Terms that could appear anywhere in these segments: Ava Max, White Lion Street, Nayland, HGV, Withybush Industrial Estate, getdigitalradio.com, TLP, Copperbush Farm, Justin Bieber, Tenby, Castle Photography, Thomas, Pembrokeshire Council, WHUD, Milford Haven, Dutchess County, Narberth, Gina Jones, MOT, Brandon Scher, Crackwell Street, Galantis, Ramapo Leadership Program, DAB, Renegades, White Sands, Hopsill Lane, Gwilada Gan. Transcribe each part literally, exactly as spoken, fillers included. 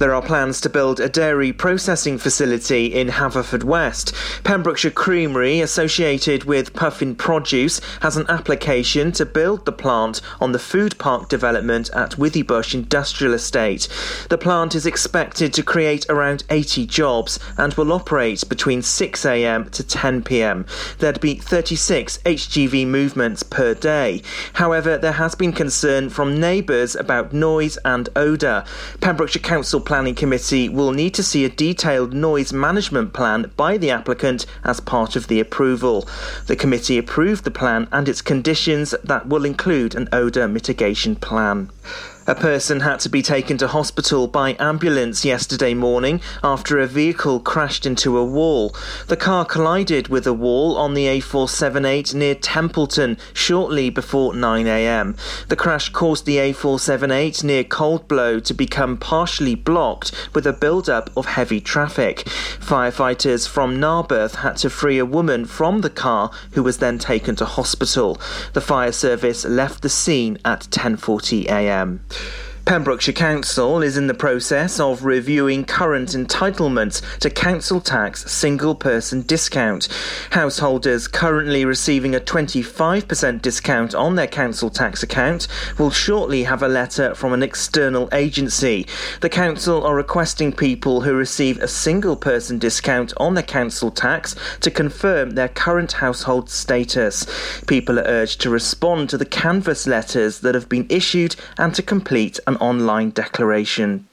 There are plans to build a dairy processing facility in Haverfordwest. Pembrokeshire Creamery, associated with Puffin Produce, has an application to build the plant on the food park development at Withybush Industrial Estate. The plant is expected to create around eighty jobs and will operate between six a.m. to ten p.m. There'd be thirty-six H G V movements per day. However, there has been concern Concern from neighbours about noise and odour. Pembrokeshire Council Planning Committee will need to see a detailed noise management plan by the applicant as part of the approval. The committee approved the plan and its conditions that will include an odour mitigation plan. A person had to be taken to hospital by ambulance yesterday morning after a vehicle crashed into a wall. The car collided with a wall on the A four seventy-eight near Templeton shortly before nine a.m. The crash caused the A four seventy-eight near Coldblow to become partially blocked with a build-up of heavy traffic. Firefighters from Narberth had to free a woman from the car, who was then taken to hospital. The fire service left the scene at ten forty a.m. Pembrokeshire Council is in the process of reviewing current entitlements to council tax single-person discount. Householders currently receiving a twenty-five percent discount on their council tax account will shortly have a letter from an external agency. The council are requesting people who receive a single-person discount on their council tax to confirm their current household status. People are urged to respond to the canvass letters that have been issued and to complete an online declaration.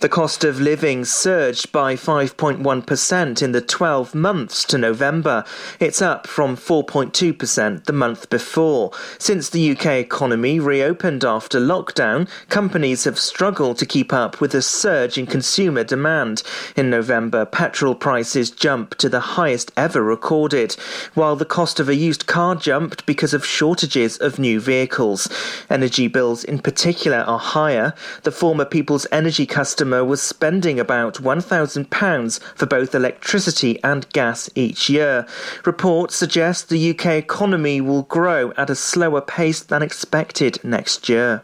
The cost of living surged by five point one percent in the twelve months to November. It's up from four point two percent the month before. Since the U K economy reopened after lockdown, companies have struggled to keep up with a surge in consumer demand. In November, petrol prices jumped to the highest ever recorded, while the cost of a used car jumped because of shortages of new vehicles. Energy bills in particular are higher. The former People's Energy customer was spending about one thousand pounds for both electricity and gas each year. Reports suggest the U K economy will grow at a slower pace than expected next year.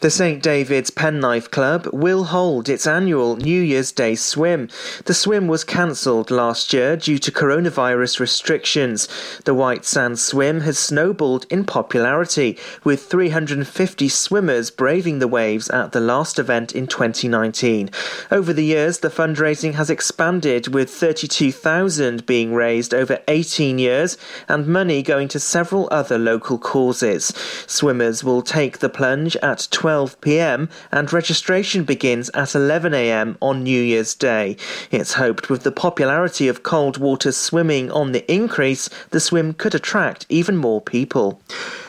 The St David's Penknife Club will hold its annual New Year's Day swim. The swim was cancelled last year due to coronavirus restrictions. The White Sands swim has snowballed in popularity, with three hundred fifty swimmers braving the waves at the last event in twenty nineteen. Over the years, the fundraising has expanded, with thirty-two thousand pounds being raised over eighteen years and money going to several other local causes. Swimmers will take the plunge at twelve p.m. and registration begins at eleven a.m. on New Year's Day. It's hoped, with the popularity of cold water swimming on the increase, the swim could attract even more people.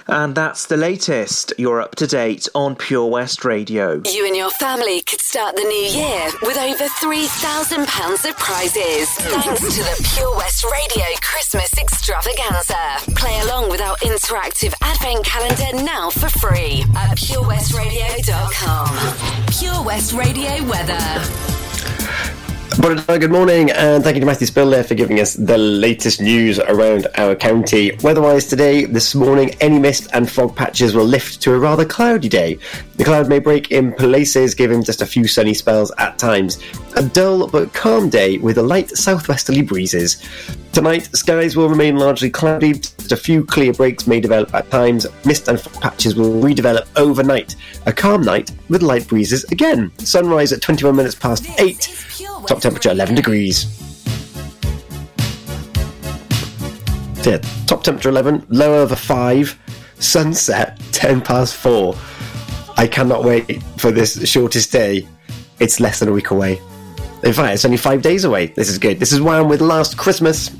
And that's the latest. You're up to date on Pure West Radio. You and your family could start the new year with over three thousand pounds of prizes, thanks to the Pure West Radio Christmas Extravaganza. Play along with our interactive advent calendar now for free at pure west radio dot com. Pure West Radio weather. Good morning, and thank you to Matthew Spill there for giving us the latest news around our county. Weather-wise today, this morning, any mist and fog patches will lift to a rather cloudy day. The cloud may break in places, giving just a few sunny spells at times. A dull but calm day with a light southwesterly breezes. Tonight, skies will remain largely cloudy, just a few clear breaks may develop at times. Mist and fog patches will redevelop overnight. A calm night with light breezes again. Sunrise at twenty-one minutes past eight. Top temperature eleven degrees. Yeah, top temperature eleven, low over five, sunset ten past four. I cannot wait for this shortest day. It's less than a week away. In fact, it's only five days away. This is good. This is Wham with Last Christmas.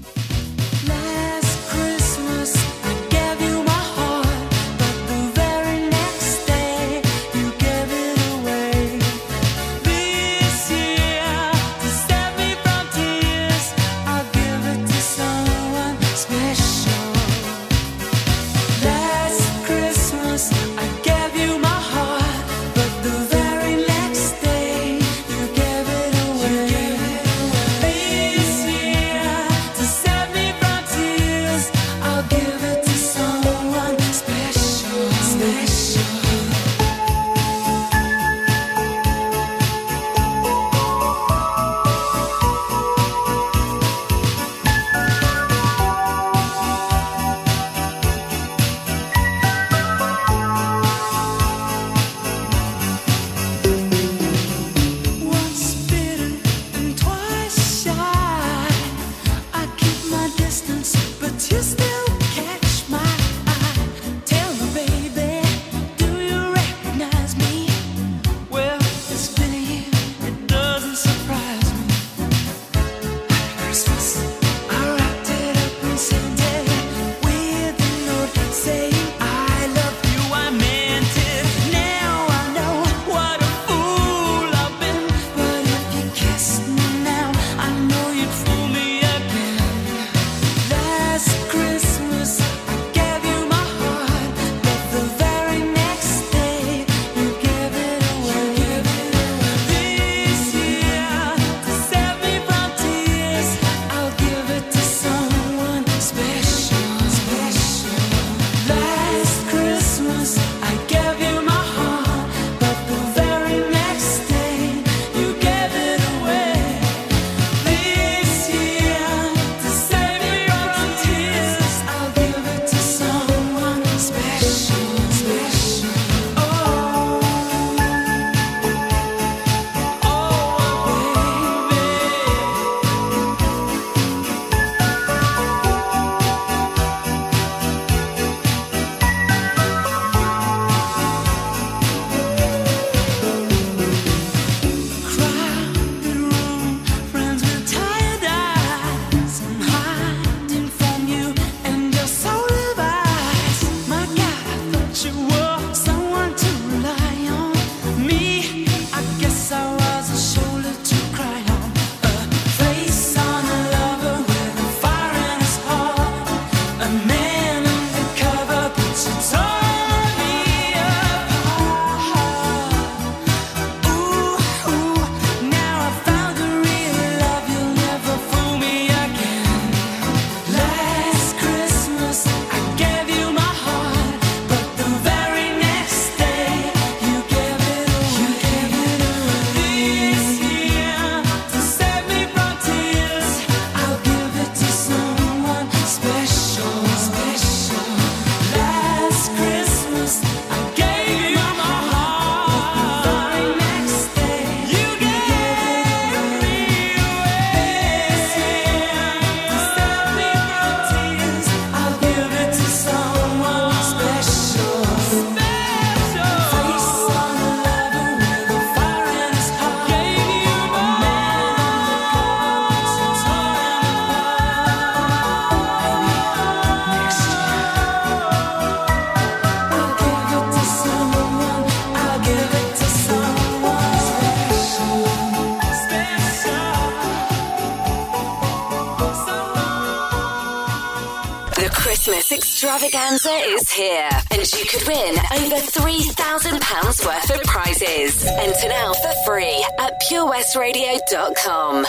Christmas extravaganza is here, and you could win over three thousand pounds worth of prizes. Enter now for free at pure west radio dot com.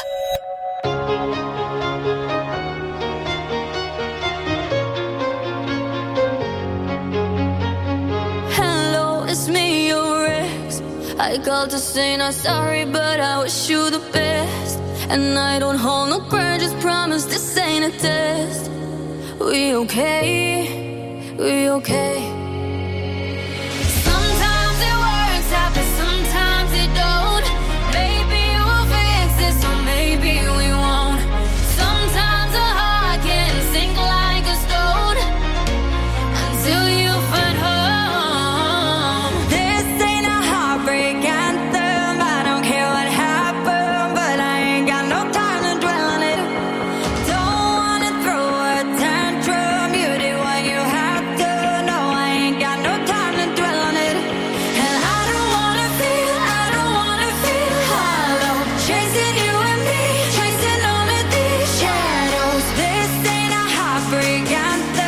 Hello, it's me, your ex. I called to say not sorry, but I wish you the best. And I don't hold no grudges, promise this ain't a test. We okay, we okay. Sometimes it works out, but sometimes it don't. Maybe we'll fix this, or maybe we won't. Sometimes a heart can sink like a stone until you find home. This ain't a heartbreak anthem. I don't care what happened, but I ain't got no time to dwell on it. Don't wanna throw a tantrum. You did what you had to. No, I ain't got no time to dwell on it. And I don't wanna feel, I don't wanna feel hollow. Chasing you and me, chasing only these shadows. This ain't a heartbreak anthem. I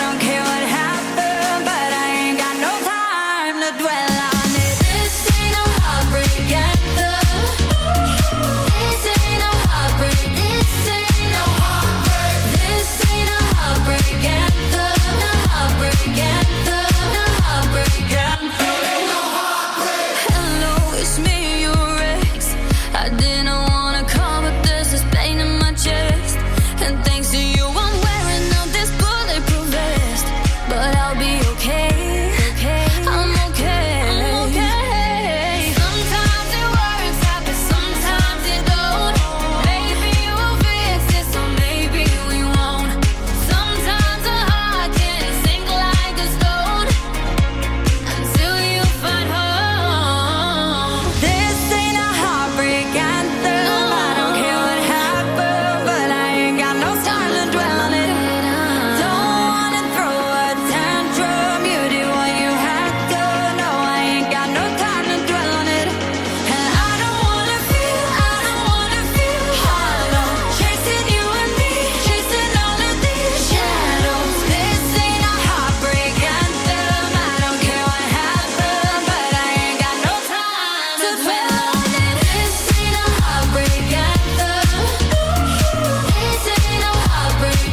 don't care what happened, but I ain't got no time to dwell on it. This ain't no heartbreak anthem. This ain't no heartbreak. This ain't no heartbreak. This ain't no heartbreak anthem. No heartbreak anthem. No heartbreak anthem. No heartbreak. Hello, it's me, your ex. I didn't wanna call, but there's this pain in my chest. And thanks to you, I'm wearing out this bulletproof vest. But I'll be okay. Okay, I'm okay. I'm okay. Sometimes it works out, but sometimes it don't. Maybe we'll fix this, or maybe we won't. Sometimes a heart can sink like a stone until you find home. This ain't a heartbreak anthem. I don't care what happened, but I ain't got no time to dwell on it. Don't wanna throw a tantrum. You did what you had to. No, I ain't got no time to dwell on it. And I don't wanna feel, I don't wanna feel hollow. Chasing you and me, chasing all of these shadows. This ain't a heartbreak anthem. I don't care what happened, but I ain't got no time to dwell on it. This ain't a heartbreak anthem. This ain't no heartbreak. This ain't no heartbreak. This ain't a heartbreak anthem. No heartbreak anthem. No heartbreak anthem. No heartbreak. And I don't wanna feel, I don't wanna feel hollow. Chasing you and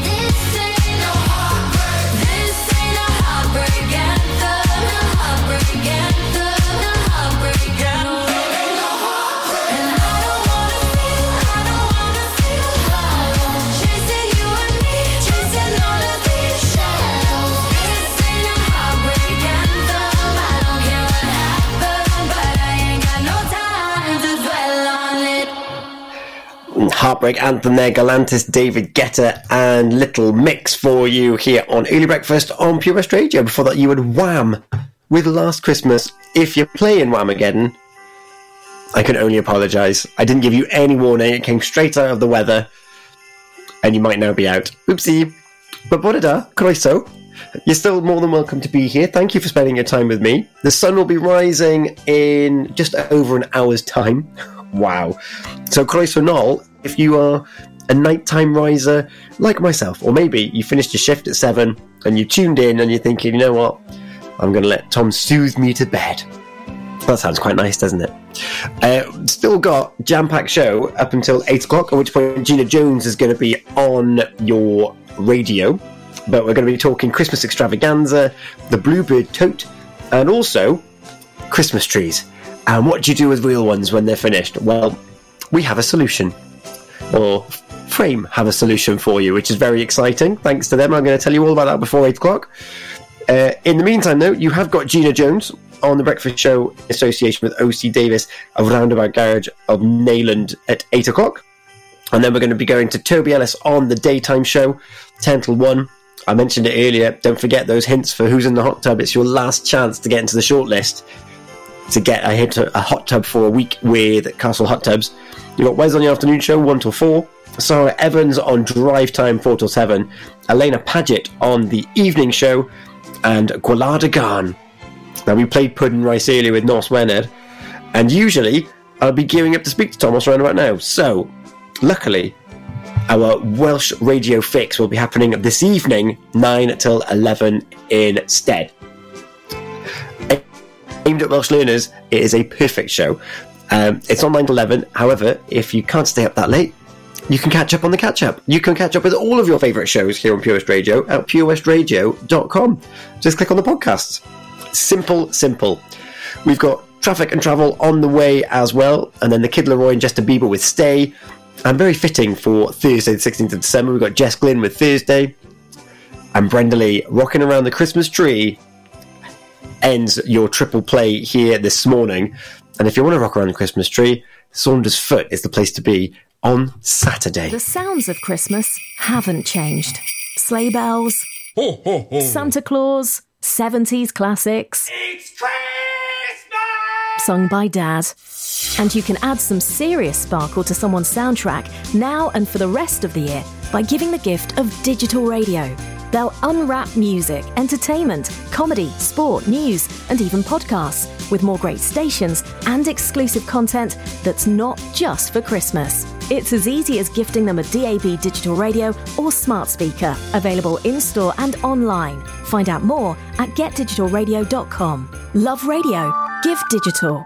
me, chasing all of these shadows. This ain't a heartbreak anthem. I don't care what happened, but I ain't got no time to dwell on it. Heartbreak Anthem there, Galantis, David Guetta and Little Mix for you here on Early Breakfast on Pure West Radio. Before that you would Wham with Last Christmas. If you're playing Whamageddon, I can only apologise. I didn't give you any warning, it came straight out of the weather and you might now be out. Oopsie. But Borada, Croiso. You're still more than welcome to be here. Thank you for spending your time with me. The sun will be rising in just over an hour's time. Wow. So Croeso Nol, if you are a nighttime riser like myself, or maybe you finished your shift at seven and you tuned in and you're thinking, you know what, I'm going to let Tom soothe me to bed. That sounds quite nice, doesn't it? Uh, still got jam-packed show up until eight o'clock, at which point Gina Jones is going to be on your radio. But we're going to be talking Christmas extravaganza, the Bluebird tote, and also Christmas trees. And what do you do with real ones when they're finished? Well, we have a solution. Or Frame have a solution for you, which is very exciting. Thanks to them. I'm going to tell you all about that before eight o'clock. Uh, in the meantime, though, you have got Gina Jones on The Breakfast Show in association with O C. Davis of Roundabout Garage of Nayland at eight o'clock. And then we're going to be going to Toby Ellis on the daytime show, ten till one. I mentioned it earlier. Don't forget those hints for who's in the hot tub. It's your last chance to get into the shortlist to get a, hit, a hot tub for a week with Castle Hot Tubs. You've got Wes on the afternoon show, one till four. Sarah Evans on drive time, four till seven. Elena Paget on the evening show. And Gwilada Gan. Now, we played Puddin' Rice earlier with Nos Wened. And usually, I'll be gearing up to speak to Thomas around about now. So, luckily, Our Welsh radio fix will be happening this evening, nine till eleven instead. Aimed at Welsh learners, it is a perfect show. Um, it's on nine to eleven, however, if you can't stay up that late, you can catch up on the catch-up. You can catch up with all of your favourite shows here on Pure West Radio at pure west radio dot com. Just click on the podcasts. Simple, simple. We've got traffic and travel on the way as well, and then The Kid Laroi and Justin Bieber with Stay. And very fitting for Thursday the sixteenth of December, we've got Jess Glynn with Thursday, and Brenda Lee, Rocking Around the Christmas Tree, ends your triple play here this morning. And if you want to rock around the Christmas tree, Saunders Foot is the place to be on Saturday. The sounds of Christmas haven't changed. Sleigh bells, ho, ho, ho. Santa Claus, seventies classics. It's Christmas! Sung by Dad. And you can add some serious sparkle to someone's soundtrack now and for the rest of the year by giving the gift of digital radio. They'll unwrap music, entertainment, comedy, sport, news, and even podcasts with more great stations and exclusive content that's not just for Christmas. It's as easy as gifting them a D A B digital radio or smart speaker, available in-store and online. Find out more at get digital radio dot com. Love radio. Give digital.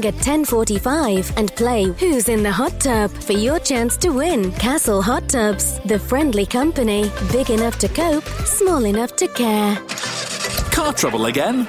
at ten forty-five and play Who's in the Hot Tub for your chance to win. Castle Hot Tubs, the friendly company, big enough to cope, small enough to care. Car trouble again?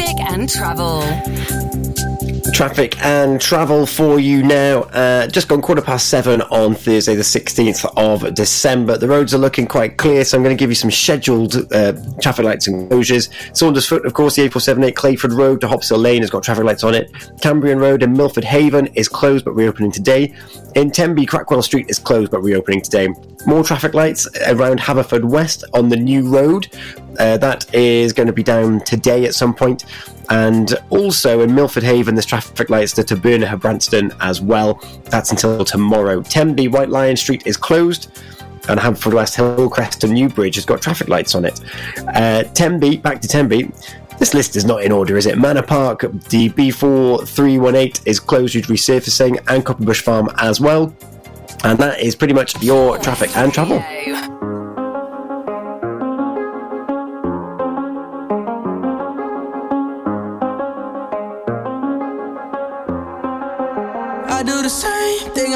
and travel. Traffic and travel for you now. Uh, just gone quarter past seven on Thursday the sixteenth of December. The roads are looking quite clear, so I'm going to give you some scheduled uh, traffic lights and closures. Saunders Foot, of course, the A four seventy-eight Clayford Road to Hopsill Lane has got traffic lights on it. Cambrian Road in Milford Haven is closed but reopening today. In Tenby, Crackwell Street is closed but reopening today. More traffic lights around Haverfordwest on the new road. Uh, that is going to be down today at some point. And also in Milford Haven, there's traffic lights to Taberna Branston as well. That's until tomorrow. Tenby, White Lion Street is closed. And Haverfordwest, Hillcrest to Newbridge has got traffic lights on it. Uh, Tenby, back to Tenby. This list is not in order, is it? Manor Park, the B four three one eight is closed due to resurfacing, and Copperbush Farm as well. And that is pretty much your traffic and travel. I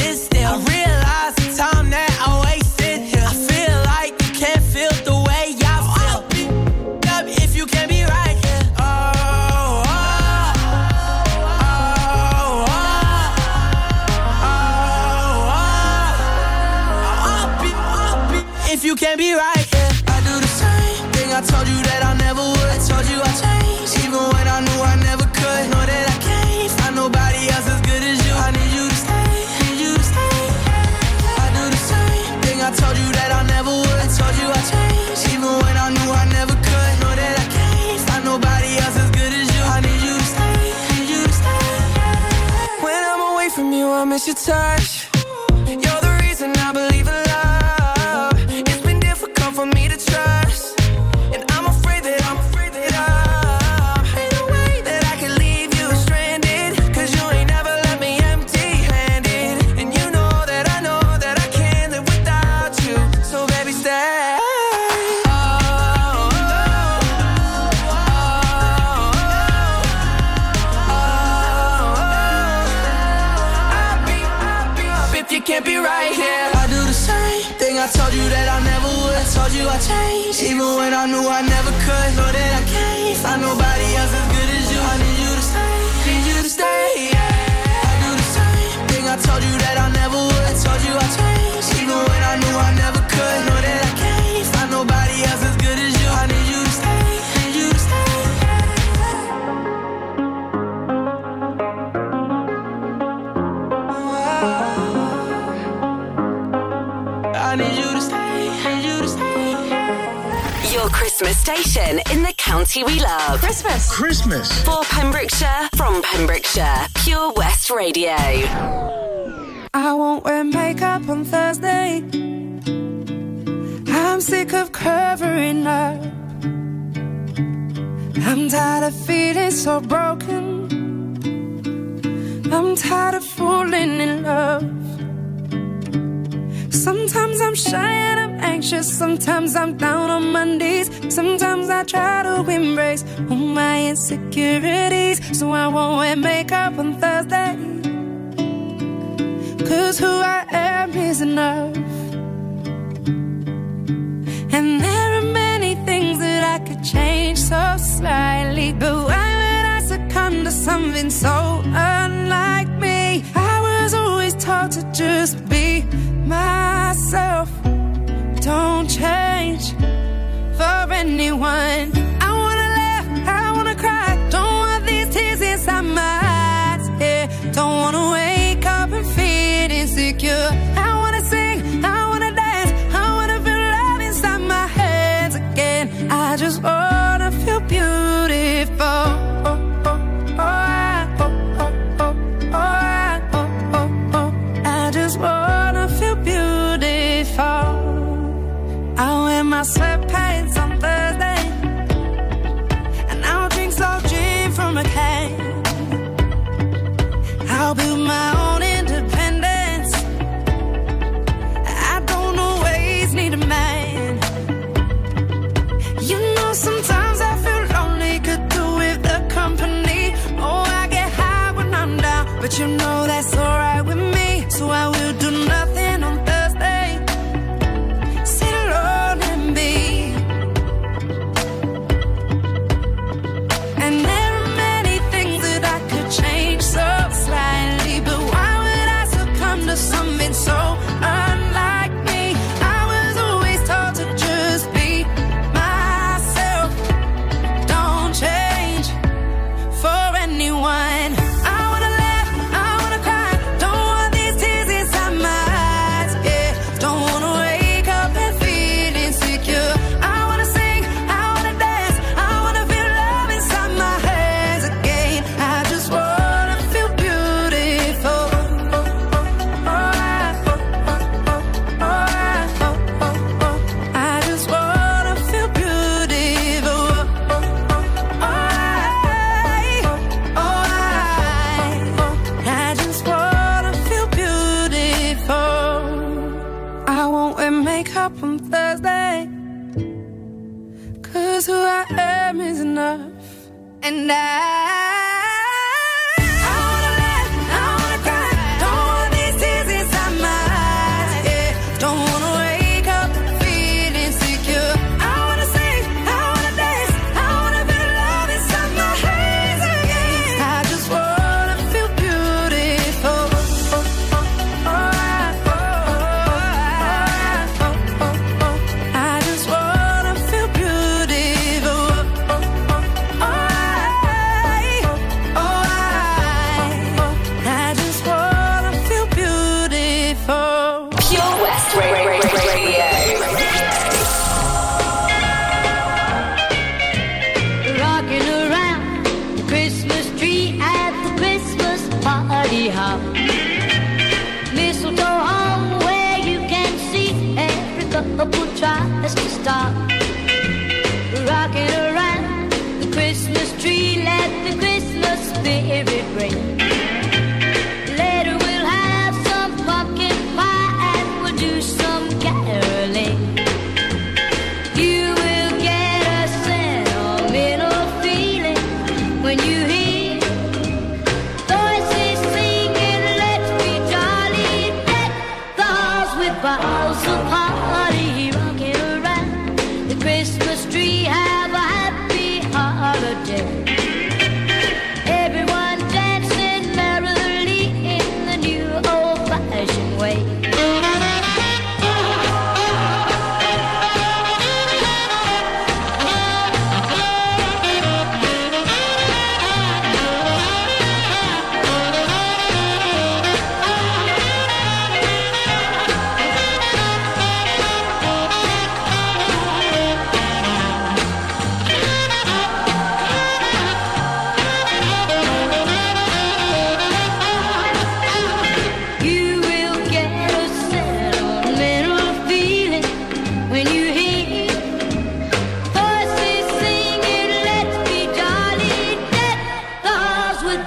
still. I realize the time that I wasted here. I feel like you can't feel the way I feel. I'll be up if you can't be right here. Oh, oh, oh, oh, oh, oh. I'll be, I'll be if you can't be right here. I do the same thing. I told you that I never would. I told you I changed, even when I knew I never could. Know that I can't find nobody else as good as you. I need you to stay, need you to stay. I do the same thing. I told you that I never would. I told you I changed, even when I knew I never could. Know that I can't find nobody else as good as you. I need you to stay, need you to stay. When I'm away from you, I miss your touch. You're the reason I believe in love. can't be right here. I do the same thing I told you that I never would. I told you I changed, even when I knew I never could. Know that I can't find nobody else as good as you. I need you to stay, need you to stay, yeah. I do the same thing I told you that I never would. I told you I changed, even when I knew I never could. Know that I can't find nobody else as good as you. I need you to stay, need you to stay. I need you to stay, need you to stay. Your Christmas station in the county we love. Christmas. Christmas. For Pembrokeshire, from Pembrokeshire. Pure West Radio. I won't wear makeup on Thursday. I'm sick of covering up. I'm tired of feeling so broken. I'm tired of falling in love. Sometimes I'm shy and I'm anxious. Sometimes I'm down on my knees. Sometimes I try to embrace all my insecurities. So I won't wear makeup on Thursday, 'cause who I am is enough. And there are many things that I could change so slightly, but why would I succumb to something so unlike me? I was always taught to just be myself, don't change for anyone. I wanna laugh, I wanna cry, don't want these tears inside my eyes, yeah. Don't wanna wake up and feel insecure. I wanna sing, I wanna dance, I wanna feel love inside my hands again. I just wanna feel beautiful. Oh, oh, oh, I, oh, oh, oh, oh, I, oh, oh, oh. I just wanna my sweatpants on Thursday, and I'll drink soft gin from a can. I'll build my own independence. I don't always need a man. You know, sometimes I feel lonely, could do with the company. Oh, I get high when I'm down, but you know that's alright with me. So I will do nothing on Thursday. Sit alone. Something so unlike me. I was always taught to just be myself. Don't change for anyone. I wanna laugh, I wanna cry, don't want these tears inside my eyes, yeah. Don't wanna wake up and feel insecure. I wanna sing, I wanna dance, I wanna feel love inside my hands again. I just wanna feel beautiful. And I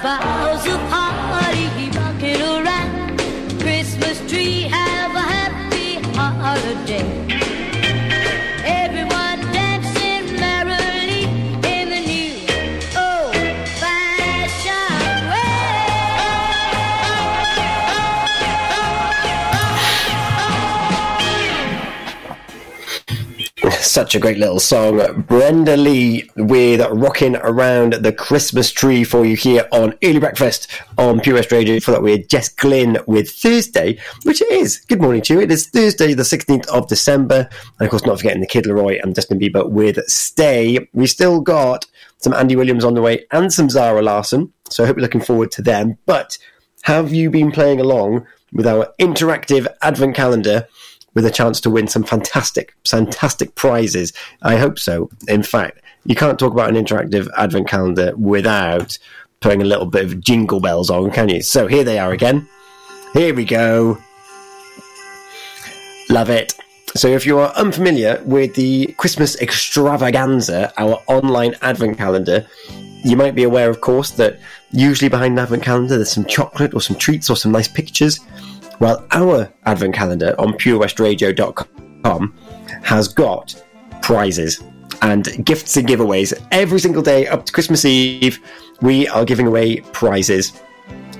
Boughs of holly rocking around the Christmas tree. Have a happy holiday. Such a great little song. Brenda Lee with Rocking Around the Christmas Tree for you here on Early Breakfast on Pure West Radio. For that, we had Jess Glynn with Thursday, which it is. Good morning to you. It is Thursday, the sixteenth of December. And of course, not forgetting the Kid Laroi and Justin Bieber with Stay. We still got some Andy Williams on the way and some Zara Larson. So I hope you're looking forward to them. But have you been playing along with our interactive advent calendar with a chance to win some fantastic, fantastic prizes? I hope so. In fact, you can't talk about an interactive advent calendar without putting a little bit of jingle bells on, can you? So here they are again. Here we go. Love it. So if you are unfamiliar with the Christmas extravaganza, our online advent calendar, you might be aware, of course, that usually behind an advent calendar there's some chocolate or some treats or some nice pictures. Well, our advent calendar on pure west radio dot com has got prizes and gifts and giveaways. Every single day up to Christmas Eve, we are giving away prizes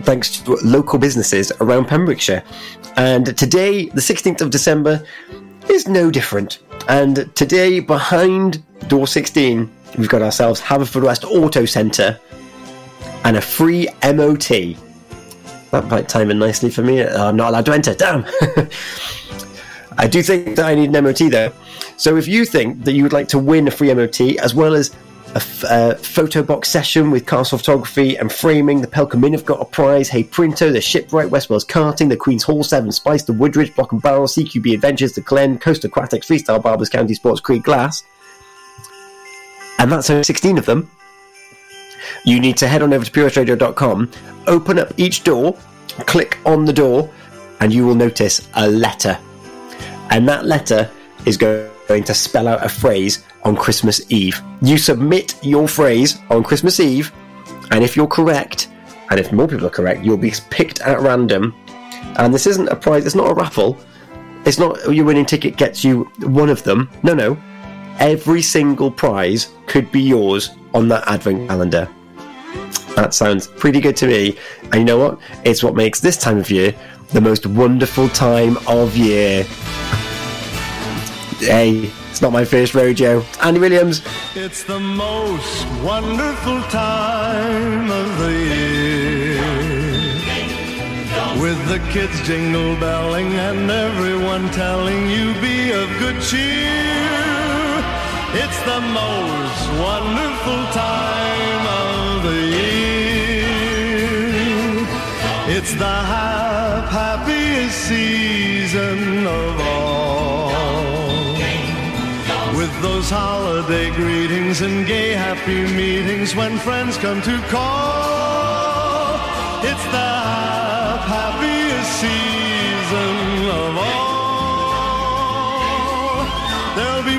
thanks to local businesses around Pembrokeshire. And today, the sixteenth of December, is no different. And today, behind door sixteen, we've got ourselves Haverfordwest Auto Centre and a free M O T. That might time in nicely for me. I'm not allowed to enter. Damn. I do think that I need an M O T though. So if you think that you would like to win a free M O T, as well as a, f- a photo box session with castle photography and framing, the Pelcomine have got a prize. Hey Printo, the Shipwright, West Wales Karting, the Queen's Hall, Seven Spice, the Woodridge, Block and Barrel, C Q B Adventures, the Glen, Coast Aquatics, Freestyle Barbers, County Sports, Creek Glass. And that's only sixteen of them. You need to head on over to pure west radio dot com, open up each door, click on the door, and you will notice a letter. And that letter is going to spell out a phrase on Christmas Eve. You submit your phrase on Christmas Eve, and if you're correct, and if more people are correct, you'll be picked at random. And this isn't a prize, it's not a raffle. It's not your winning ticket gets you one of them. No, no. Every single prize could be yours on that advent calendar. That sounds pretty good to me. And you know what? It's what makes this time of year the most wonderful time of year. Hey, it's not my first rodeo. Andy Williams. It's the most wonderful time of the year. With the kids jingle belling and everyone telling you be of good cheer. It's the most wonderful time of the year. It's the hap- happiest season of all. With those holiday greetings and gay happy meetings when friends come to call. It's the hap- happiest season of all. There'll be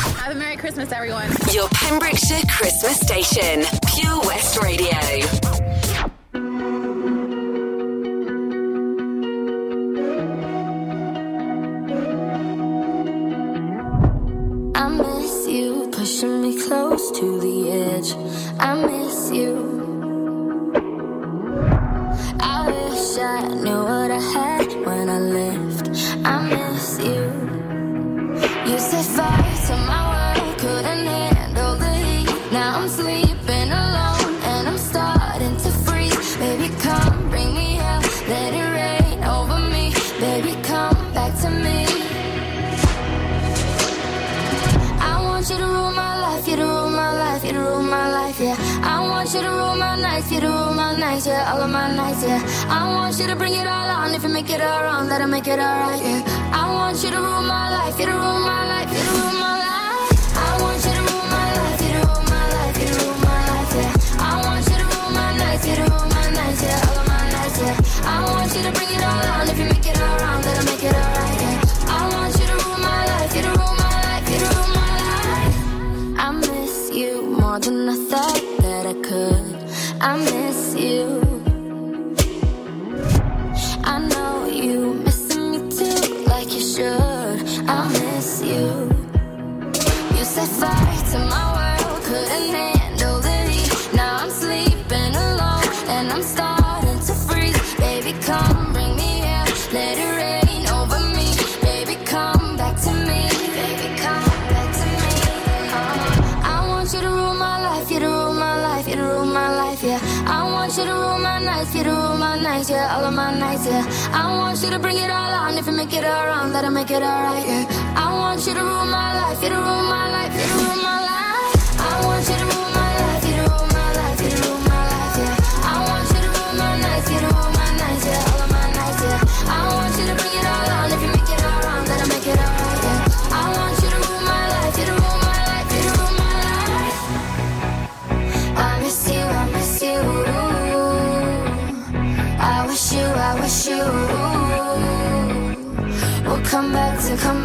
the year. Have a Merry Christmas, everyone. Your Pembrokeshire Christmas station, Pure West Radio. To the edge, I miss you. I wish I knew what I had when I left. I miss you. You set fire to my world, couldn't handle the heat. Now I'm sleeping alone and I'm starting to freeze. Baby, come bring me hell, let it rain over me. Baby, come back to me. I want you to rule my life, you to rule my life, you to rule my life, yeah. I want you to rule my nights, you to rule my nights, yeah. All of my nights, yeah. I want you to bring it all on. If you make it all wrong, that'll make it all right, yeah. I want you to rule my life, you to rule my life, you to rule my life. I want you to rule my life, you to rule my life, you to rule my life, yeah. I want you to rule my nights, you to rule my nights, yeah. All of my nights, yeah. I want you to bring it all on. If you make it all wrong, that'll make it all right, yeah. I want you to rule my life, you to rule my life, you to rule my life. I miss you more than I thought that I could. I miss you. I know you missing me too, like you should. I miss you. You set fire to my world, couldn't handle the heat. Now I'm sleeping alone and I'm starting to freeze. Baby, come bring me out, let it rain over me. Baby, come back to me. Baby, come back to me. I want you to rule my life, you to rule my life, you to rule my life, yeah. I want you to rule my nights, you to rule my nights, yeah. All of my nights, yeah. I want you to bring it all on. If you make it all wrong, that'll make it all right, yeah. I want you to rule my life, you to rule my life, you to rule my life. I want you to rule my life, you to rule my life, you to rule my life, yeah. I want you to rule my nights, you to rule my nights, yeah. All of my nights, yeah. I want you to bring it all on. If you make it all wrong, that'll make it all right, yeah. I want you to rule my life, you to rule my life, you to rule my life. I miss you, I miss you. I wish you, I wish you will come back to, come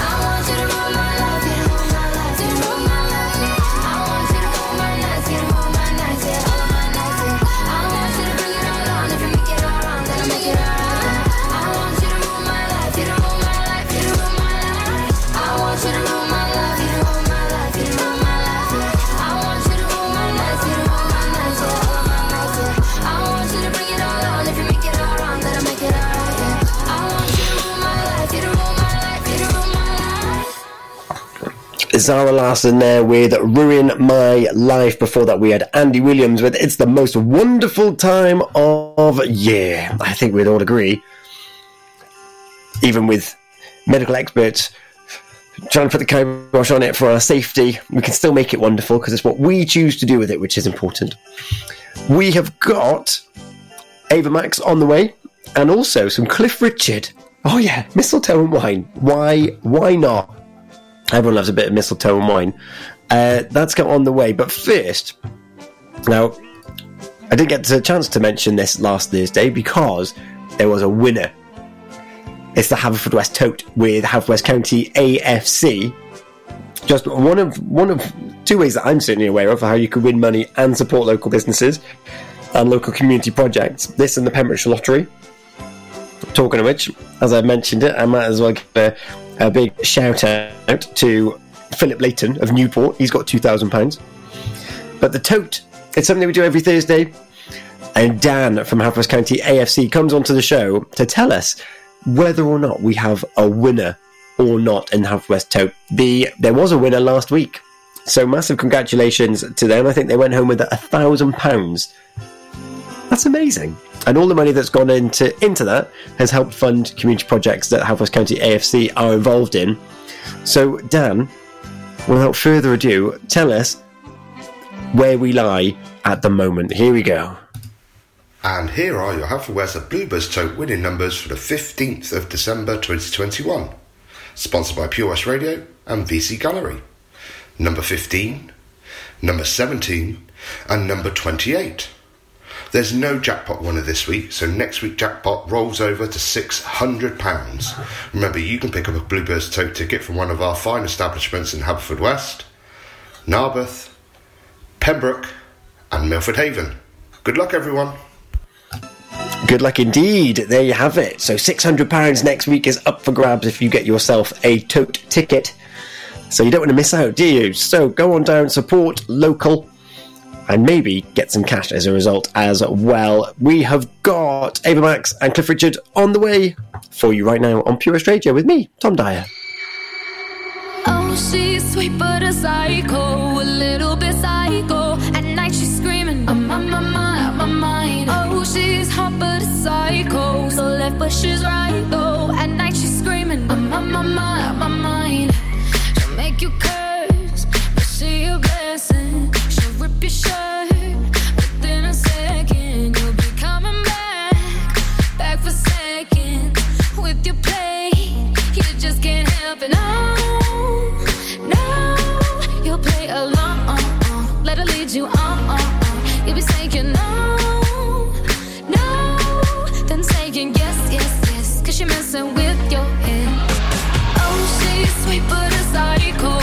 I want you to rule my life, you to rule my life, you to rule my life, yeah. I want you to rule my nights, you to rule my nights, yeah. All of my nights, yeah. I want you to bring it all on. If you make it all wrong, then make it all right, yeah. I want you to rule my life, you to rule my life, you to rule my life. I want you to rule my life, you to rule my life, you to rule my life, yeah. I want you to rule my nights, you to rule my nights, yeah. All of my nights, yeah. I want you to bring it all on. If you make it all wrong, then make it all right, yeah. I want you to rule my life, you to rule my life, you to rule my life. Zara Larson there with Ruin My Life. Before that we had Andy Williams with It's the Most Wonderful Time of Year. I think we'd all agree, even with medical experts trying to put the kibosh on it for our safety, we can still make it wonderful because it's what we choose to do with it, which is important. We have got Ava Max on the way and also some Cliff Richard. Oh yeah, mistletoe and wine. Why, why not? Everyone loves a bit of mistletoe and wine. Uh, that's got on the way. But first, now, I didn't get a chance to mention this last Thursday because there was a winner. It's the Haverfordwest Tote with Haverfordwest County A F C. Just one of one of two ways that I'm certainly aware of how you could win money and support local businesses and local community projects. This and the Pembrokeshire Lottery. Talking of which, as I mentioned it, I might as well give a, a big shout out to Philip Layton of Newport. He's got two thousand pounds. But the tote, it's something we do every Thursday. And Dan from Haverfordwest County A F C comes onto the show to tell us whether or not we have a winner or not in the Haverfordwest Tote. The, there was a winner last week. So massive congratulations to them. I think they went home with one thousand pounds. That's amazing. And all the money that's gone into into that has helped fund community projects that Haverfordwest County A F C are involved in. So, Dan, without further ado, tell us where we lie at the moment. Here we go. And here are your Haverfordwest Bluebirds tote winning numbers for the fifteenth of December twenty twenty-one. Sponsored by Pure West Radio and V C Gallery. Number fifteen, number seventeen and number twenty-eight. There's no jackpot winner this week, so next week's jackpot rolls over to six hundred pounds. Remember, you can pick up a Bluebirds tote ticket from one of our fine establishments in Haverfordwest, Narberth, Pembroke and Milford Haven. Good luck, everyone. Good luck indeed. There you have it. So six hundred pounds next week is up for grabs if you get yourself a tote ticket. So you don't want to miss out, do you? So go on down, support local, and maybe get some cash as a result as well. We have got Ava Max and Cliff Richard on the way for you right now on Pure West Radio with me, Tom Dyer. Oh, she's sweet but a psycho, a little bit psycho. At night she's screaming, I'm on my mind, I'm on my mind. Oh, she's hot but a psycho, so left but she's right though. At night she's screaming, I'm on my mind, I'm on my mind. She'll make you curse, but she a blessing. She'll rip your shirt within a second. You'll be coming back, back for seconds with your play. You just can't help it. No, no, you'll play along. Let her lead you on. You'll be saying no, no, then saying yes, yes, yes, 'cause you're messing with your head. Oh, she's sweet but a psycho, a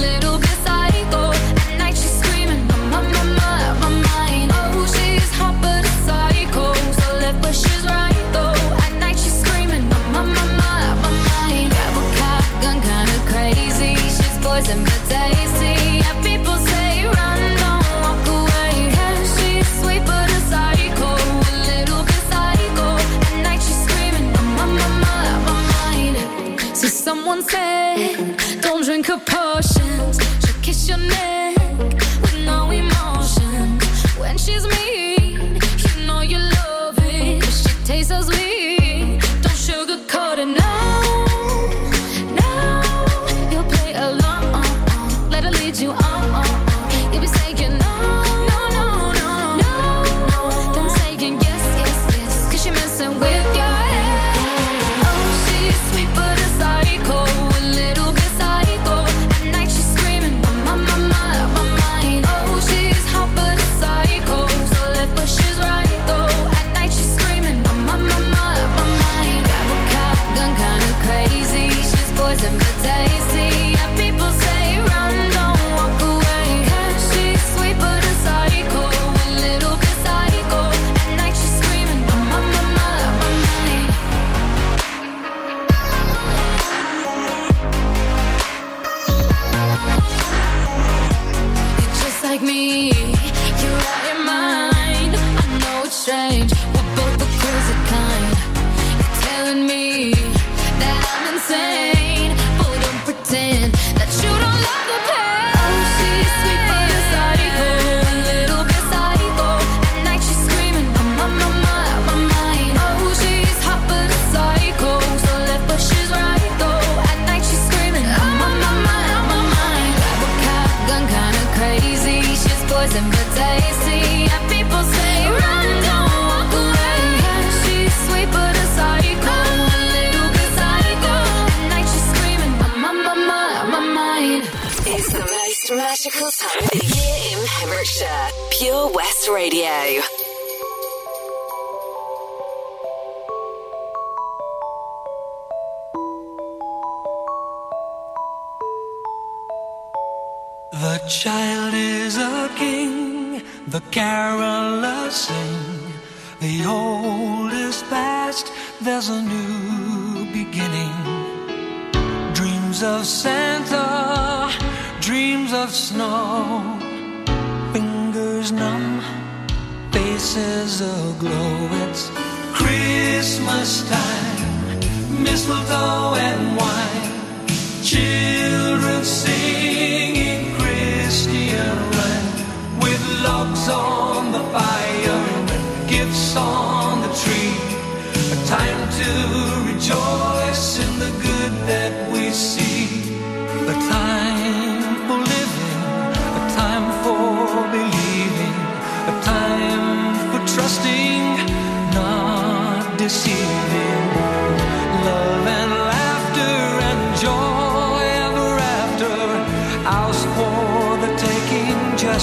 little bit psycho. At night she's screaming, I'm on my mind, I'm on my mind. Oh, she's hot but a psycho, so left but she's right though. At night she's screaming, I'm on my mind, I'm on my mind. Grab a cop gun, kinda crazy. She's poison but tasty. Yeah, people say run, don't walk away. Yeah, she's sweet but a psycho, a little bit psycho. At night she's screaming, I'm on my mind, I'm on my mind. So someone said, don't drink her potions. She'll kiss your neck with no emotion. When she's mean, you know you love it, 'cause she tastes so sweet. Don't sugarcoat it, no, no. You'll play along, let her lead you on. You'll be saying no, no, no, no, no, no. Then saying yes, yes, yes, 'cause you're messing with your head. Oh, she's sweet but a psycho, a little bit psycho. At night she's screaming, I'm on my mind, I'm on my mind. Oh, she's hot but a psycho, so left but she's right though. At night she's screaming, I'm on my mind, I'm on my mind. Grab a cop gun, kinda crazy. She's poison but tasty. Yeah, people say run, don't walk away. 'Cause she's sweet but a psycho, a little bit psycho. At night she's screaming, I'm on my mind, I'm on my mind. You're just like me, you're out of mind. I know it's strange, we're both the crazy kind. You're telling me that I'm insane, but don't pretend that you don't love the pain. Oh, she's sweet but a psycho, a little bit psycho. At night she's screaming, I'm on my mind, I'm on my mind. Oh, she's hot but a psycho, so left but she's right though. At night she's screaming, I'm on my mind, I'm on my mind. Grab a cop gun, kinda crazy. She's poison but tasty. Yeah, people say run, don't walk away. She's sweet but a psycho, a little bit psycho. At night she's screaming, I'm on my mind, I'm on my mind. It's the most magical time of the year in Pembrokeshire. Pure West Radio. The child is a king, the carolers sing. The old is past, there's a new beginning. Dreams of Santa, dreams of snow. Fingers numb, faces aglow. It's Christmas time, mistletoe and wine. Children singing Christian rhyme. With logs on the fire, gifts on the tree, a time to rejoice in the good that we see. A time for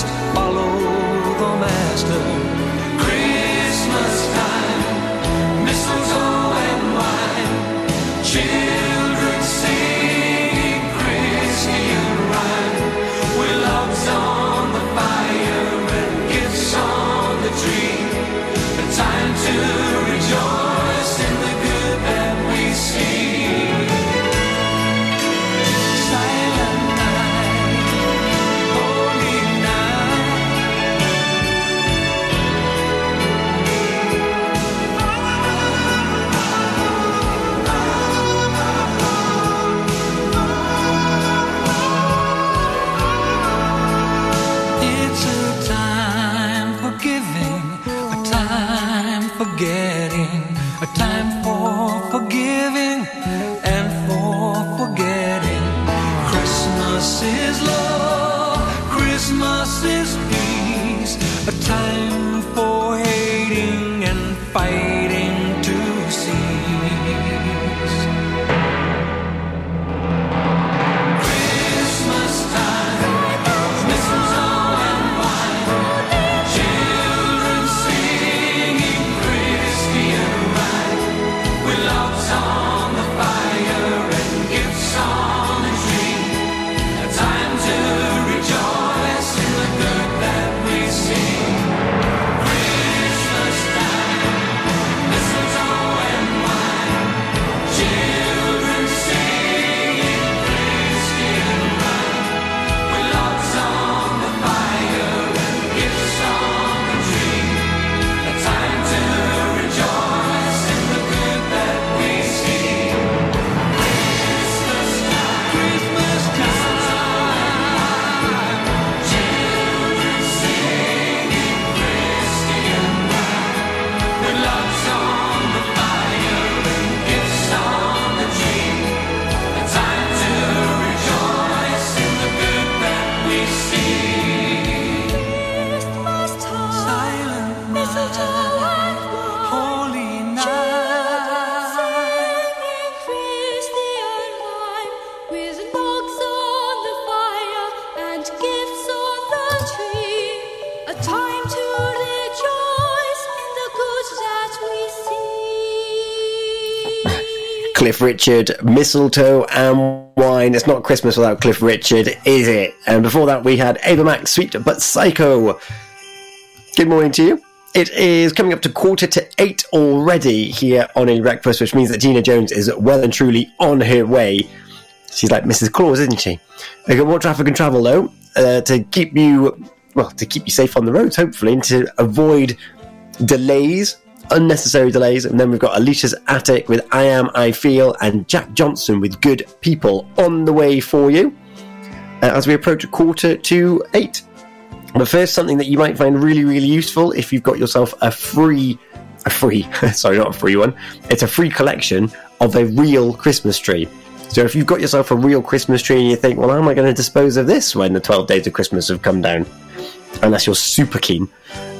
past, follow the master. Christmas time, mistletoe and wine, children singing Christian rhyme, with logs on the fire and gifts on the tree, a time to rejoice in the good that we see. Forgetting, a time for forgiving and for forgetting. Christmas is love, Christmas is peace, a time for hating and fighting to cease. Christmas time, mistletoe and wine, children sing. On the fire and gifts on the tree, a time to rejoice in the good that we see. Christmas time, mistletoe and wine, children singing Christian rhyme, with logs on the fire and gifts on the tree, a time to rejoice in the good that we see. Cliff Richard, mistletoe and wine. It's not Christmas without Cliff Richard, is it? And before that we had Abermack, Sweet But Psycho. Good morning to you. It is coming up to quarter to eight already here on In Breakfast, which means that Gina Jones is well and truly on her way. She's like Missus Claus, isn't she? Okay, more traffic and travel though, uh, to keep you, well, to keep you safe on the roads, hopefully, and to avoid delays. Unnecessary delays, and then we've got Alicia's Attic with I Am, I Feel, and Jack Johnson with Good People on the way for you uh, as we approach quarter to eight. But first, something that you might find really, really useful if you've got yourself a free, a free, sorry, not a free one, it's a free collection of a real Christmas tree. So if you've got yourself a real Christmas tree and you think, well, how am I going to dispose of this when the twelve days of Christmas have come down? Unless you're super keen.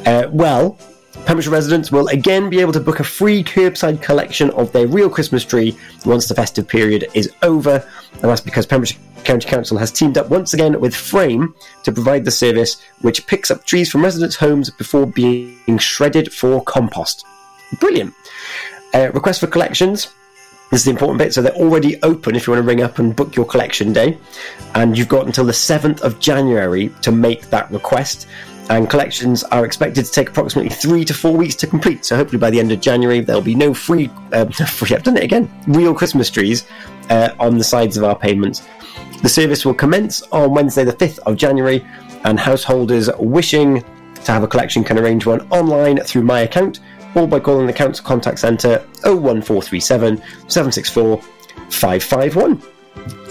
Uh, well... Pembrokeshire residents will again be able to book a free curbside collection of their real Christmas tree once the festive period is over, and that's because Pembrokeshire County Council has teamed up once again with Frame to provide the service, which picks up trees from residents' homes before being shredded for compost. Brilliant. Uh, requests for collections. This is the important bit, so they're already open if you want to ring up and book your collection day, and you've got until the seventh of January to make that request. And collections are expected to take approximately three to four weeks to complete. So hopefully by the end of January, there'll be no free, um, free I've done it again, real Christmas trees uh, on the sides of our pavements. The service will commence on Wednesday, the fifth of January, and householders wishing to have a collection can arrange one online through My Account or by calling the Council Contact Centre oh one four three seven, seven six four, five five one.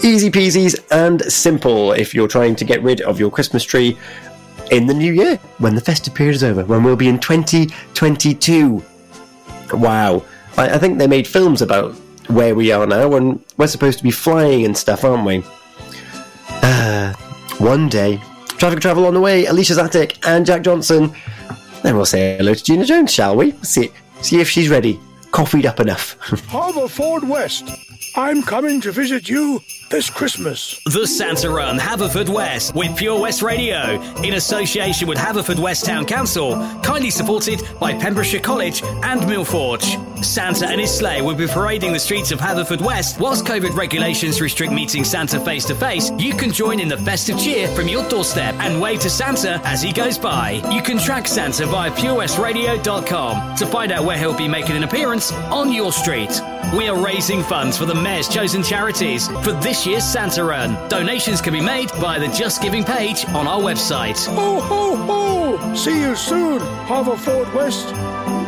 Easy peasies and simple if you're trying to get rid of your Christmas tree in the new year, when the festive period is over, when we'll be in twenty twenty-two. Wow. I, I think they made films about where we are now, and we're supposed to be flying and stuff, aren't we? Uh, one day. Traffic travel on the way, Alicia's Attic and Jack Johnson. Then we'll say hello to Gina Jones, shall we? See, see if she's ready. Coffeed up enough. Haverfordwest. I'm coming to visit you this Christmas. The Santa Run, Haverfordwest, with Pure West Radio, in association with Haverfordwest Town Council, kindly supported by Pembrokeshire College and Millforge. Santa and his sleigh will be parading the streets of Haverfordwest. Whilst COVID regulations restrict meeting Santa face-to-face, you can join in the festive cheer from your doorstep and wave to Santa as he goes by. You can track Santa via pure west radio dot com to find out where he'll be making an appearance on your street. We are raising funds for the Mayor's chosen charities for this year's Santa Run. Donations can be made via the Just Giving page on our website. Ho, ho, ho! See you soon, Haverfordwest.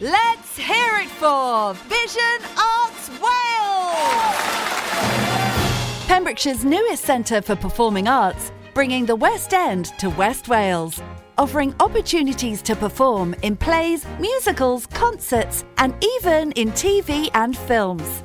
Let's hear it for Vision Arts Wales! Pembrokeshire's newest centre for performing arts, bringing the West End to West Wales, offering opportunities to perform in plays, musicals, concerts, and even in T V and films.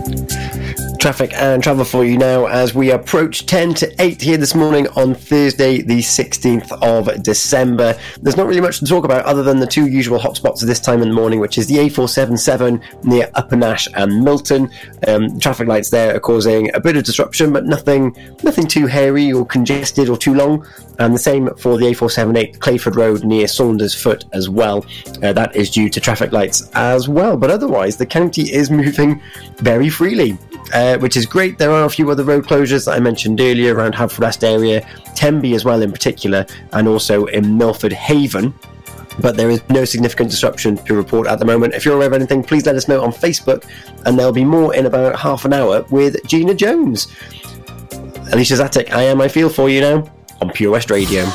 Traffic and travel for you now as we approach ten to eight here this morning on Thursday the sixteenth of December. There's not really much to talk about other than the two usual hotspots at this time in the morning, which is the A four seventy-seven near Upper Nash and Milton. Um, traffic lights there are causing a bit of disruption, but nothing nothing too hairy or congested or too long. And the same for the A four seventy-eight Clayford Road near Saunders Foot as well. Uh, that is due to traffic lights as well. But otherwise, the county is moving very freely, Uh, which is great. There are a few other road closures that I mentioned earlier around Haverfordwest area, Tenby as well in particular, and also in Milford Haven. But there is no significant disruption to report at the moment. If you're aware of anything, please let us know on Facebook, and there'll be more in about half an hour with Gina Jones. Alicia's Attic, I Am, I Feel for You now on Pure West Radio.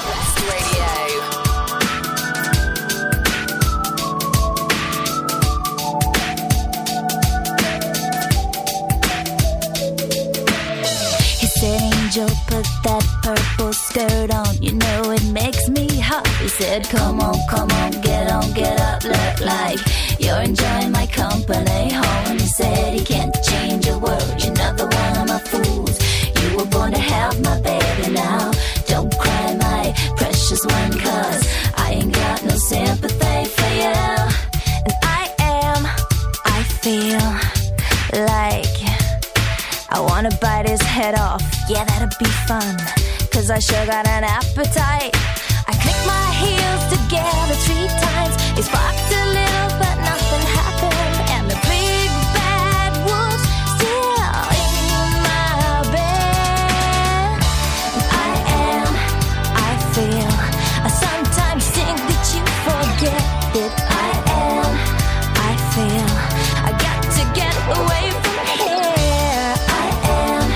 On, you know it makes me hot. He said, come on, come on, get on, get up. Look like you're enjoying my company. Oh, and he said he can't change a word. You're not the one of my fools. You were born to have my baby now. Don't cry, my precious one, cause I ain't got no sympathy for you. And I am, I feel like I wanna bite his head off. Yeah, that'd be fun, cause I sure got an appetite. I click my heels together three times. It sparked a little but nothing happened. And the big bad wolf's still in my bed. I am, I feel, I sometimes think that you forget it. I am, I feel, I got to get away from here. I am,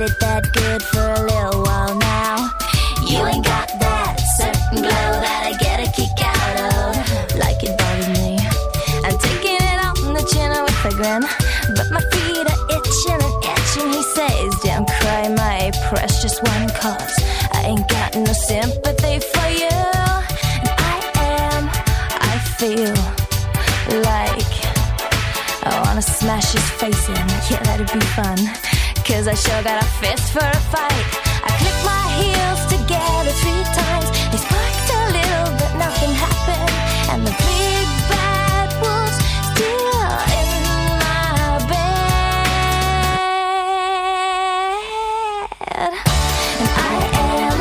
made it that good for a little while now. You ain't got that certain glow that I get a kick out of. Like it bothers me, I'm taking it on the chin with a grin, but my feet are itching and itching. He says, don't cry my precious one, cause I ain't got no sympathy for you. And I am, I feel like I wanna smash his face in. Yeah, that'd be fun, cause I sure got a fist for a fight. I click my heels together three times. He sparked a little but nothing happened, and the big bad wolf's still in my bed. And I am,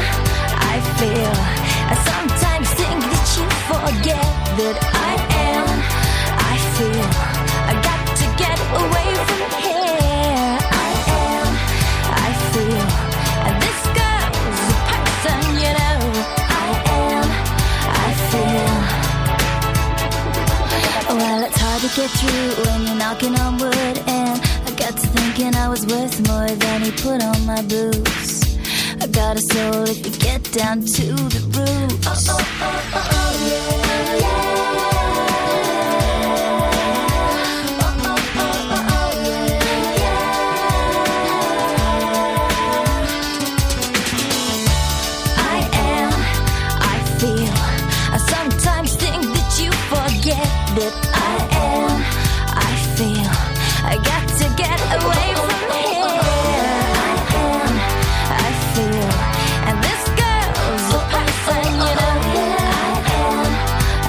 I feel, I sometimes think that you forget that I am, I feel, I got to get away from here. I am, I feel, and this girl's a person, you know. I am, I feel. Well, it's hard to get through when you're knocking on wood, and I got to thinking I was worth more than he put on my boots. I got a soul if you get down to the roots. Oh, oh, oh, oh, oh, yeah, yeah. That I am, I feel, I got to get away from here. I am, I feel, and this girl's a person, you know. I am,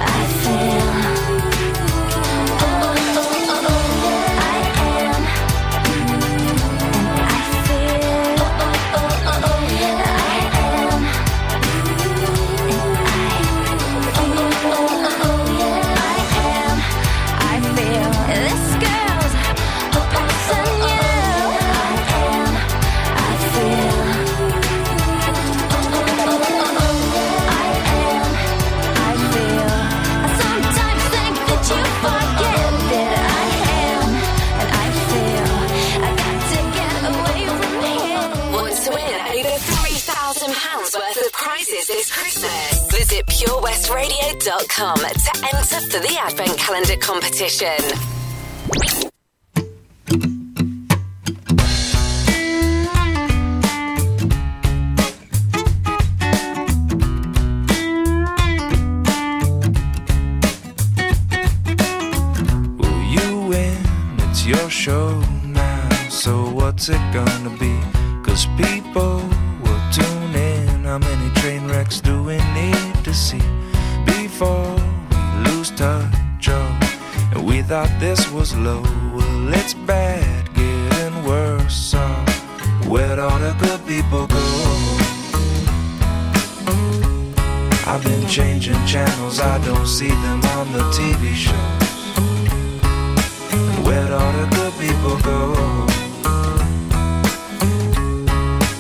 I feel. I am, and I feel. I am, and I feel. Visit pure west radio dot com to enter for the Advent Calendar competition. Will you win? It's your show now, so what's it gonna be? Cause people will tune in. How many train wrecks do we need to see before we lose touch? Oh, and we thought this was low. Well, it's bad, getting worse. Oh, where'd all the good people go? I've been changing channels, I don't see them on the T V show. Where'd all the good people go?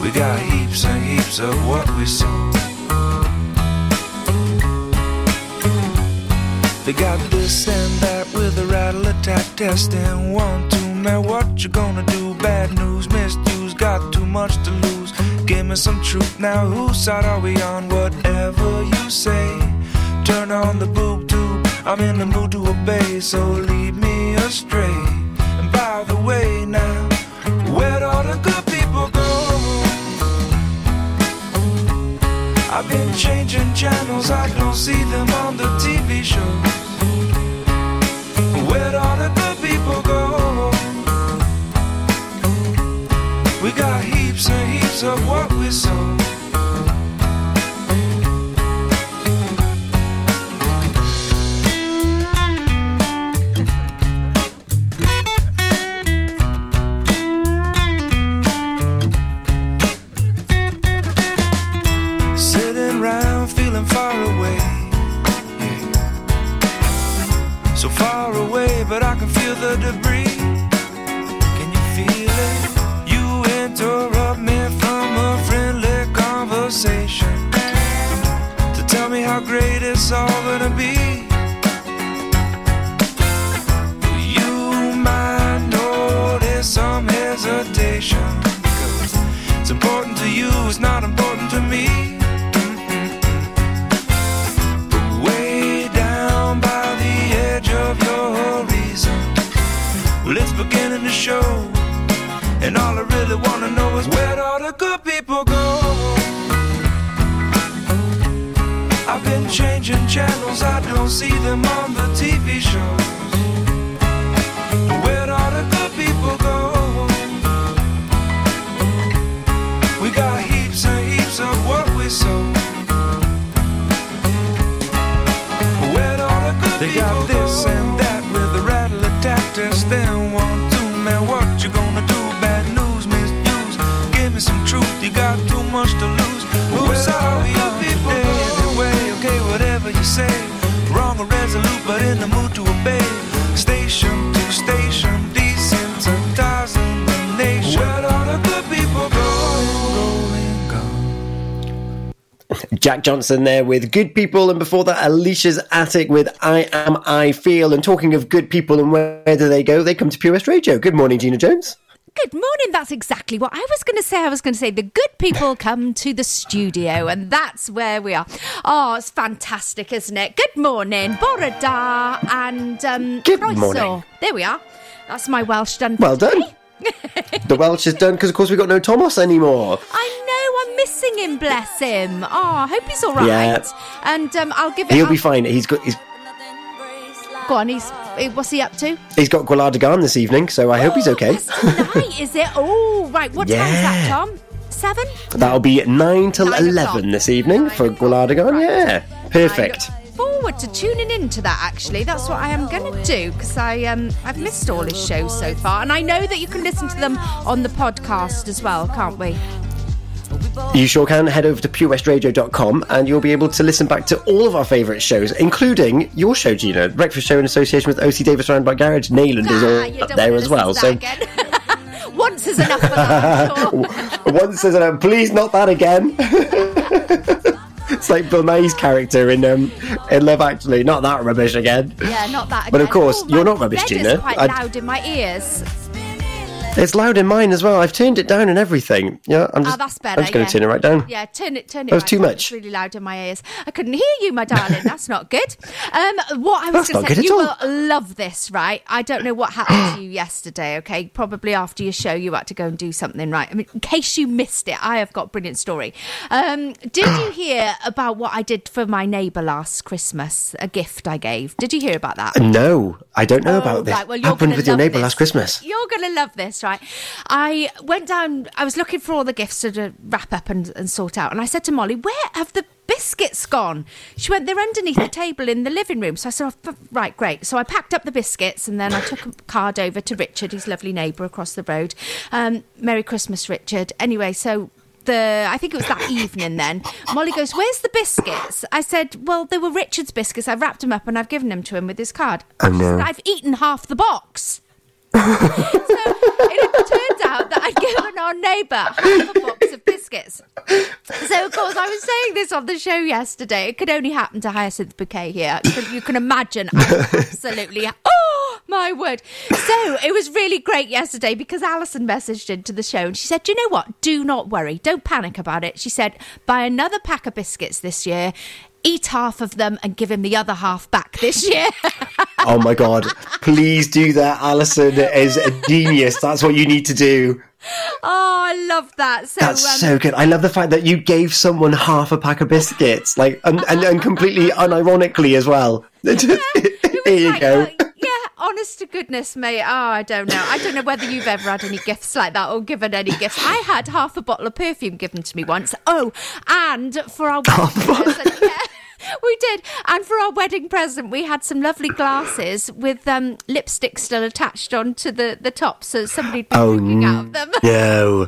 We got heaps and heaps of what we saw. They got this and that with a rattle-a-tat test and one too many. What you gonna do? Bad news, misuse, got too much to lose. Give me some truth now. Whose side are we on? Whatever you say, turn on the boob tube. I'm in the mood to obey, so lead me astray. And by the way now, where'd all the good people go? I've been changing channels, I don't see them on the T V show. Where'd all the good people go? We got heaps and heaps of what we saw. Sitting round, feeling far away. So far away, but I can feel the debris. Can you feel it? You interrupt me from a friendly conversation to tell me how great it's all gonna be. You might notice some hesitation, 'cause beginning to show. And all I really want to know is where'd all the good people go? I've been changing channels, I don't see them on the T V shows. Where'd all the good people go? We got heaps and heaps of what we sow. Where'd all the good they people go? They got this go? And that with the rattle of tactics. Then one, two, man, what you gonna do? Bad news, misuse. Give me some truth, you got too much to lose. Who's all the good people go? Anyway, okay, whatever you say. Wrong or resolute, but in the mood to obey. Station to station, desensitizing the nation. Where'd all the good people go? Jack Johnson there with Good People, and before that, Alicia's Attic with I Am I Feel. And talking of good people and where do they go, they come to Pure West Radio. Good morning, Gina Jones. Good morning, that's exactly what I was going to say. I was going to say the good people come to the studio, and that's where we are. Oh, it's fantastic, isn't it? Good morning, Borada and um, Good Croeso. Morning. There we are. That's my Welsh done. Well done. The Welsh is done because, of course, we've got no Thomas anymore. I know, I'm missing him, bless him. Oh, I hope he's all right. Yeah. And um, I'll give it He'll up. Be fine. He's got... He's... Go on, he's... What's he up to? He's got Gwilada Gan this evening, so I oh, hope he's okay. That's tonight, is it? Oh, right. What yeah. time is that, Tom? Seven? That'll be nine till nine eleven o'clock. This evening nine for Gwilada Gan. Right. Yeah, perfect. I look forward to tuning into that, actually. That's what I am going to do, because I, um, I've missed all his shows so far. And I know that you can listen to them on the podcast as well, can't we? You sure can. Head over to pure west radio dot com and you'll be able to listen back to all of our favourite shows, including your show, Gina. Breakfast show in association with O C. Davis, Roundabout Garage. Nayland ah, is all up there as well. So once is enough for that, I'm sure. Once is enough. Please, not that again. It's like Bill Nye's character in um, in Love Actually. Not that rubbish again. Yeah, not that again. But of course, oh, you're not rubbish, Gina. It's quite I'd... loud in my ears. It's loud in mine as well. I've turned it down and everything. Yeah, I'm just, oh, that's better, I'm just going to yeah. turn it right down. Yeah, turn it, turn it. That was right too down. much. It's really loud in my ears. I couldn't hear you, my darling. That's not good. Um, what I was going to say, you all. will love this, right? I don't know what happened to you yesterday. Okay, probably after your show, you had to go and do something, right? I mean, in case you missed it, I have got a brilliant story. Um, did you hear about what I did for my neighbour last Christmas? A gift I gave. Did you hear about that? No, I don't know oh, about this. Right. Well, happened with your neighbour last Christmas. You're going to love this. Right, I went down, I was looking for all the gifts to wrap up and, and sort out, and I said to Molly, where have the biscuits gone? She went, they're underneath the table in the living room. So I said, oh, right, great. So I packed up the biscuits, and then I took a card over to Richard, his lovely neighbour across the road. Um, Merry Christmas, Richard. Anyway, so the I think it was that evening then, Molly goes, where's the biscuits? I said, well, they were Richard's biscuits. I've wrapped them up and I've given them to him with his card. Oh, no. Said, I've eaten half the box. So it turned out that I'd given our neighbour half a box of biscuits. So, of course, I was saying this on the show yesterday. It could only happen to Hyacinth Bouquet here. You can imagine. I was absolutely... Oh, my word. So it was really great yesterday because Alison messaged into the show and she said, do you know what? Do not worry. Don't panic about it. She said, buy another pack of biscuits this year. Eat half of them and give him the other half back this year. Oh, my God. Please do that. Alison is a genius. That's what you need to do. Oh, I love that. So, That's um, so good. I love the fact that you gave someone half a pack of biscuits, like, and, and, and completely unironically as well. Yeah, there you like, go. Uh, yeah, honest to goodness, mate. Oh, I don't know. I don't know whether you've ever had any gifts like that or given any gifts. I had half a bottle of perfume given to me once. Oh, and for our wedding we did. And for our wedding present, we had some lovely glasses with um, lipstick still attached onto the, the top, so somebody'd been oh, looking out of them. No.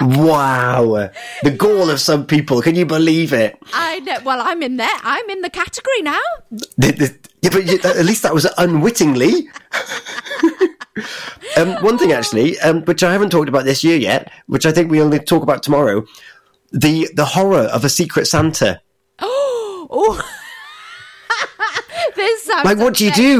Wow. The gall of some people. Can you believe it? I know. Well, I'm in there. I'm in the category now. The, the, yeah, but at least that was unwittingly. um, one thing, actually, um, which I haven't talked about this year yet, which I think we only talk about tomorrow, the the horror of a Secret Santa. Oh, this sounds like, what do you do?